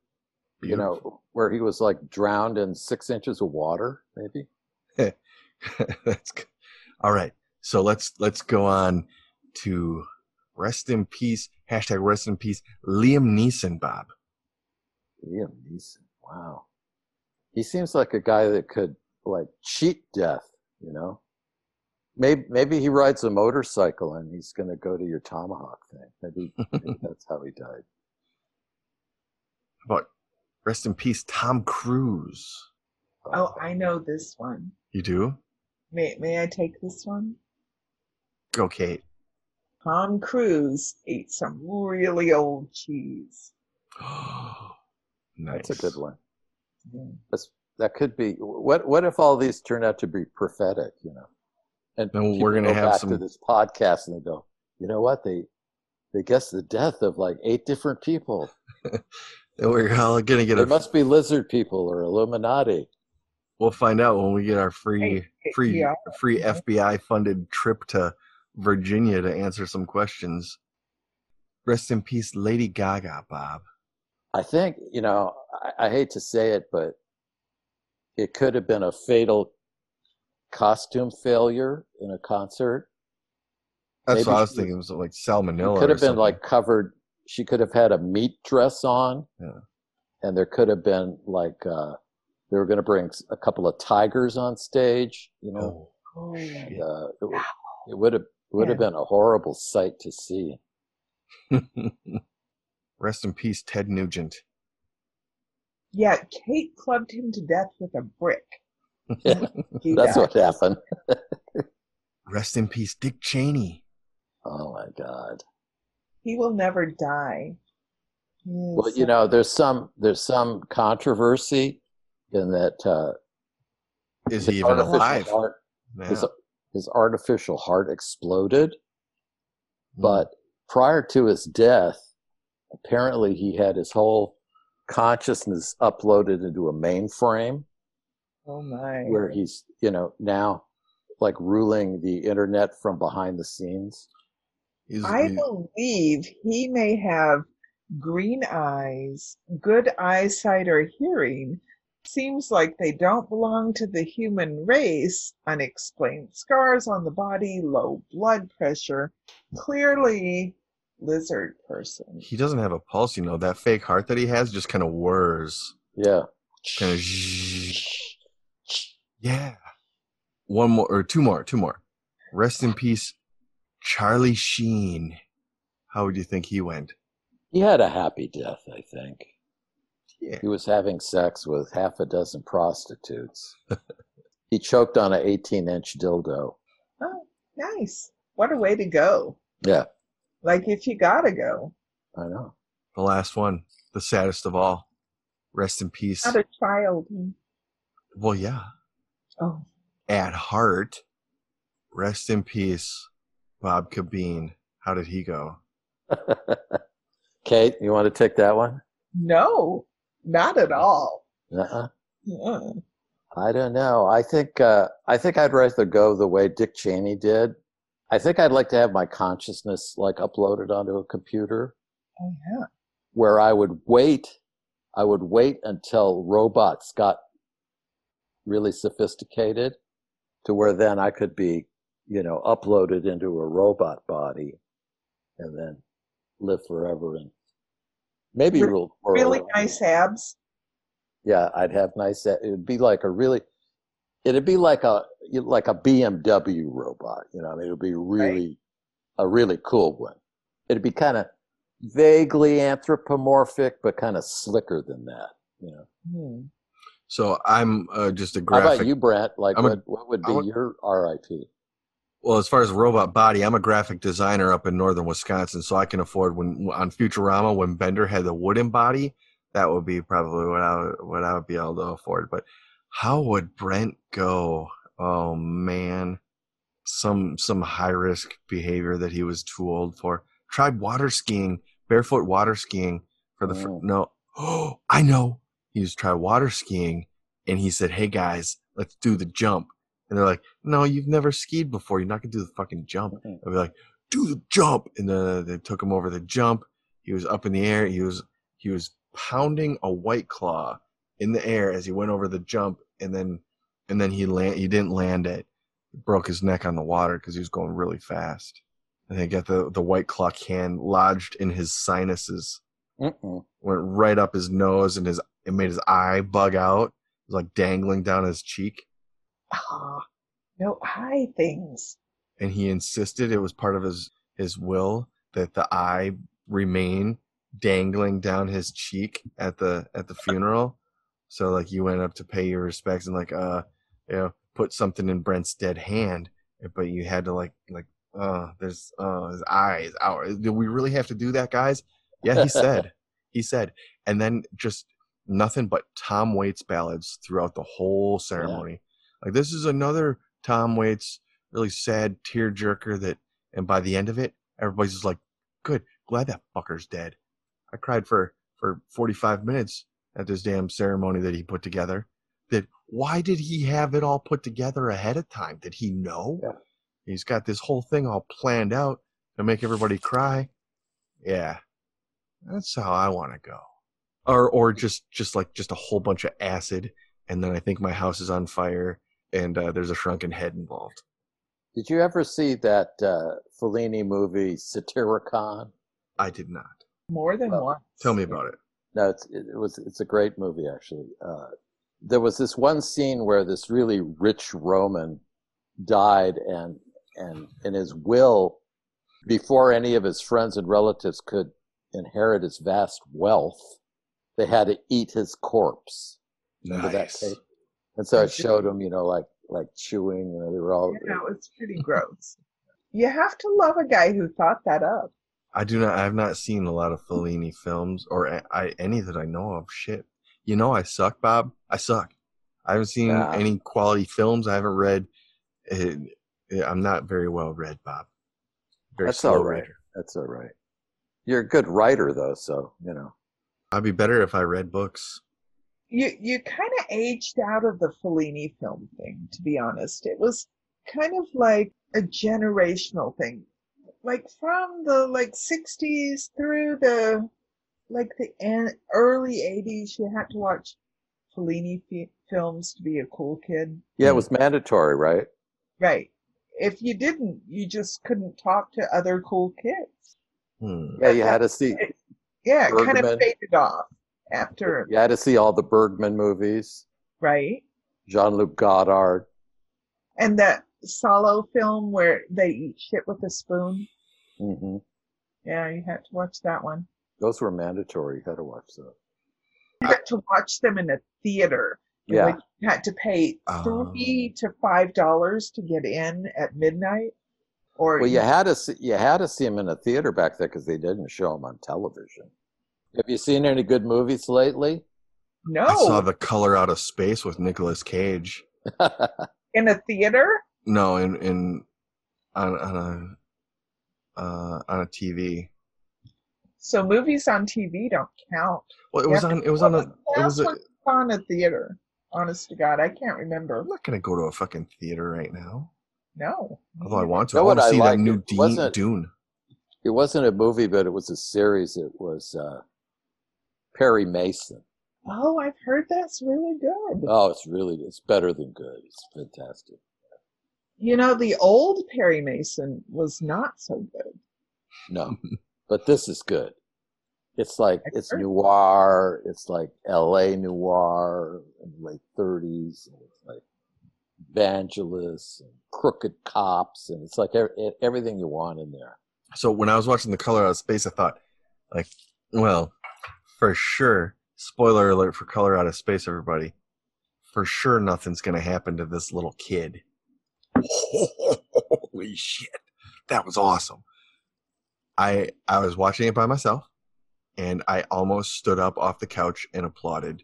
beautiful. you know where he was like drowned in six inches of water, maybe. That's good. All right. So let's let's go on to rest in peace. Hashtag rest in peace. Liam Neeson, Bob. Liam Neeson. Wow. He seems like a guy that could like cheat death, you know? Maybe maybe he rides a motorcycle and he's going to go to your tomahawk thing. Maybe, maybe that's how he died. How about rest in peace, Tom Cruise? Oh, I know this one. You do? May May I take this one? Go, Kate. Tom Cruise ate some really old cheese. Nice. That's a good one. Yeah. That's, that could be. What What if all these turn out to be prophetic? You know. And then we're going to have back some... to this podcast, and they go, you know what? They they guessed the death of like eight different people. And we're all going to get. There a... must be lizard people or Illuminati. We'll find out when we get our free, free, yeah. free F B I-funded trip to Virginia to answer some questions. Rest in peace, Lady Gaga, Bob. I think you know. I, I hate to say it, but it could have been a fatal costume failure in a concert. That's Maybe what I was she, thinking. It was like salmonella. It could have been something. Like covered. She could have had a meat dress on, yeah. And there could have been like uh, they were going to bring a couple of tigers on stage. You know, oh, and, uh, it, it would have would yeah. have been a horrible sight to see. Rest in peace, Ted Nugent. Yeah, Kate clubbed him to death with a brick. Yeah, that's what happened. Rest in peace, Dick Cheney. Oh my God. He will never die. He's well, you know, there's some there's some controversy in that. Uh, Is he even alive? Heart, yeah. his, his artificial heart exploded, mm. but prior to his death, apparently he had his whole consciousness uploaded into a mainframe. Oh my. Where he's, you know, now like ruling the internet from behind the scenes. He's, I he, believe he may have green eyes, good eyesight or hearing. Seems like they don't belong to the human race. Unexplained scars on the body, low blood pressure. Clearly lizard person. He doesn't have a pulse, you know. That fake heart that he has just kind of whirs. Yeah. Kind of Yeah. One more, or two more, two more. Rest in peace, Charlie Sheen. How would you think he went? He had a happy death, I think. Yeah. He was having sex with half a dozen prostitutes. He choked on an eighteen-inch dildo. Oh, nice. What a way to go. Yeah. Like if you gotta go. I know. The last one, the saddest of all. Rest in peace. Not a child. Well, yeah. Oh. At heart, rest in peace, Bob Cabeen. How did he go? Kate, you want to take that one? No, not at all. Uh-uh. Yeah. I don't know. I think uh, I think I'd rather go the way Dick Cheney did. I think I'd like to have my consciousness like uploaded onto a computer. Oh yeah. Where I would wait, I would wait until robots got really sophisticated to where then I could be, you know, uploaded into a robot body and then live forever and maybe Re- rule the world. Really nice abs. Yeah, I'd have nice abs. It'd be like a really, it'd be like a, like a B M W robot, you know, I mean, it would be really, right. a really cool one. It'd be kind of vaguely anthropomorphic, but kind of slicker than that, you know. Hmm. So I'm uh, just a graphic. How about you, Brent? Like, a, what, what would be would, your R I P? Well, as far as robot body, I'm a graphic designer up in northern Wisconsin, so I can afford when on Futurama when Bender had the wooden body, that would be probably what I would, what I would be able to afford. But how would Brent go? Oh man, some some high risk behavior that he was too old for. Tried water skiing, barefoot water skiing for the oh. fr- no. Oh, I know. He was try water skiing, and he said, "Hey guys, let's do the jump." And they're like, "No, you've never skied before. You're not gonna do the fucking jump." Okay. I'd be like, "Do the jump!" And then they took him over the jump. He was up in the air. He was he was pounding a White Claw in the air as he went over the jump, and then and then he land, he didn't land it. He broke his neck on the water because he was going really fast. And they got the, the White Claw can lodged in his sinuses. Mm-mm. Went right up his nose, and his it made his eye bug out. It was like dangling down his cheek. Ah, no eye things. And he insisted it was part of his, his will that the eye remain dangling down his cheek at the at the funeral. So like you went up to pay your respects and like uh you know put something in Brent's dead hand, but you had to like like uh there's uh his eyes out. Do we really have to do that, guys? Yeah, he said. He said. And then just nothing but Tom Waits ballads throughout the whole ceremony. Yeah. Like this is another Tom Waits really sad tearjerker that, and by the end of it, everybody's just like, good, glad that fucker's dead. I cried for, for forty-five minutes at this damn ceremony that he put together. That why did he have it all put together ahead of time? Did he know? Yeah. He's got this whole thing all planned out to make everybody cry. Yeah. That's how I want to go. Or or just, just like just a whole bunch of acid, and then I think my house is on fire, and uh, there's a shrunken head involved. Did you ever see that uh, Fellini movie, Stoker Con? I did not. More than uh, once. Tell me about it. No, it's, it, it was it's a great movie, actually. Uh, there was this one scene where this really rich Roman died, and and in his will, before any of his friends and relatives could inherit his vast wealth, they had to eat his corpse. Remember nice. That tape? And so I showed him, you know, like like chewing. You know, they were all. Yeah, that was pretty gross. You have to love a guy who thought that up. I do not. I have not seen a lot of Fellini films or a, I, any that I know of. Shit, you know I suck, Bob. I suck. I haven't seen nah. any quality films. I haven't read. It, it, I'm not very well read, Bob. Very That's all right. Writer. That's all right. You're a good writer, though, so you know. I'd be better if I read books. You you kind of aged out of the Fellini film thing, to be honest. It was kind of like a generational thing. Like from the like sixties through the like the an- early eighties, you had to watch Fellini fi- films to be a cool kid. Yeah, it was mandatory, right? Right. If you didn't, you just couldn't talk to other cool kids. Hmm. Yeah, you had to see. It, yeah, it kind of faded off after. You had to see all the Bergman movies, right? Jean-Luc Godard, and that Solo film where they eat shit with a spoon. Mm-hmm. Yeah, you had to watch that one. Those were mandatory. You had to watch those. You had to watch them in a theater. Yeah. Like you had to pay three um, to five dollars to get in at midnight. Or well, you had to see, you had to see them in a theater back there because they didn't show them on television. Have you seen any good movies lately? No. I saw The Color Out of Space with Nicolas Cage. In a theater? No, in in on on a uh, on a T V. So movies on T V don't count. Well, it you was on. It was on a. It was a, on a theater. Honest to God, I can't remember. I'm not gonna go to a fucking theater right now. No. Although I want to. You know I want to see that new it Dune. It wasn't a movie, but it was a series. It was uh, Perry Mason. Oh, I've heard that's really good. Oh, it's really it's better than good. It's fantastic. You know, the old Perry Mason was not so good. No, but this is good. It's like, it's noir. It's like L A noir in the late thirties. And it's like evangelists and crooked cops. And it's like every, everything you want in there. So when I was watching The Color Out of Space, I thought, like, well, for sure, spoiler alert for Color Out of Space, everybody, for sure nothing's going to happen to this little kid. Holy shit, that was awesome. I I was watching it by myself, and I almost stood up off the couch and applauded.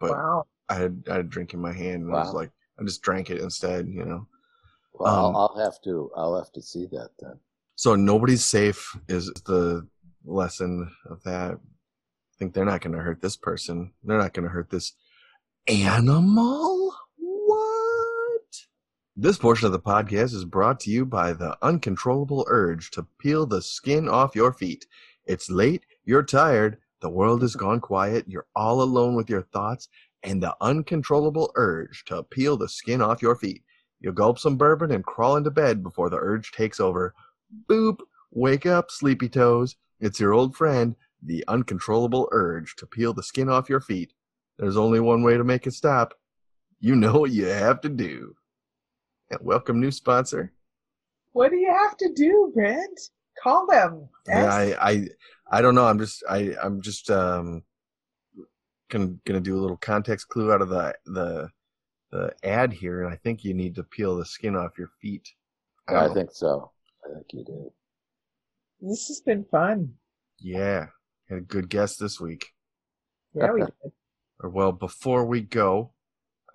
But wow. I had I had a drink in my hand, and wow. I was like, I just drank it instead, you know. Well, um, I'll have to I'll have to see that then. So nobody's safe is the lesson of that. I think they're not going to hurt this person. They're not going to hurt this animal. This portion of the podcast is brought to you by the uncontrollable urge to peel the skin off your feet. It's late, you're tired, the world has gone quiet, you're all alone with your thoughts, and the uncontrollable urge to peel the skin off your feet. You gulp some bourbon and crawl into bed before the urge takes over. Boop! Wake up, sleepy toes. It's your old friend, the uncontrollable urge to peel the skin off your feet. There's only one way to make it stop. You know what you have to do. And welcome, new sponsor. What do you have to do, Brent? Call them. I, I, I don't know. I'm just, I, I'm just, um, gonna, gonna do a little context clue out of the, the, the ad here, and I think you need to peel the skin off your feet. I, I think so. I think you do. This has been fun. Yeah, had a good guest this week. Yeah, we did. Well, before we go,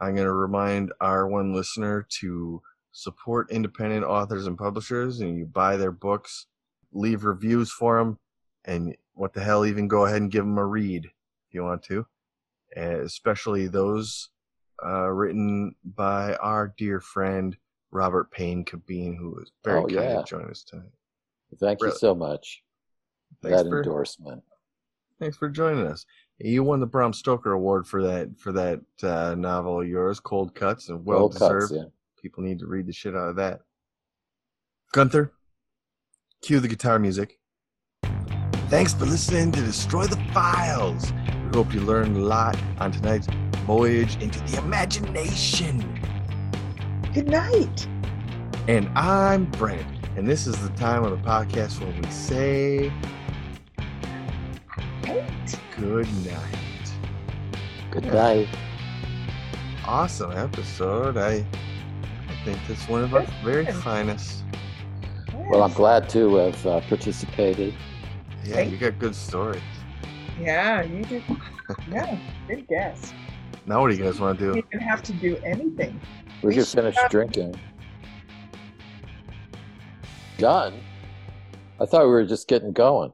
I'm going to remind our one listener to support independent authors and publishers, and you buy their books, leave reviews for them, and what the hell, even go ahead and give them a read if you want to, uh, especially those uh, written by our dear friend Robert Payne Cabeen, who was very oh, kind yeah. to join us tonight. Thank really. you so much for thanks that for, endorsement. Thanks for joining us. You won the Bram Stoker Award for that for that uh, novel of yours, Cold Cuts, and well Cold deserved. Cuts, yeah. People need to read the shit out of that. Gunther, cue the guitar music. Thanks for listening to Destroy the Files. We hope you learned a lot on tonight's voyage into the imagination. Good night. And I'm Brent, and this is the time of the podcast where we say good night. Good night. Awesome episode. I I think that's one of our very finest. Well, I'm glad to have uh, participated. Yeah, you got good stories. Yeah, you did. Yeah, good guess. Now what do you guys want to do? You didn't have to do anything. We, we just finished have... drinking. Done? I thought we were just getting going.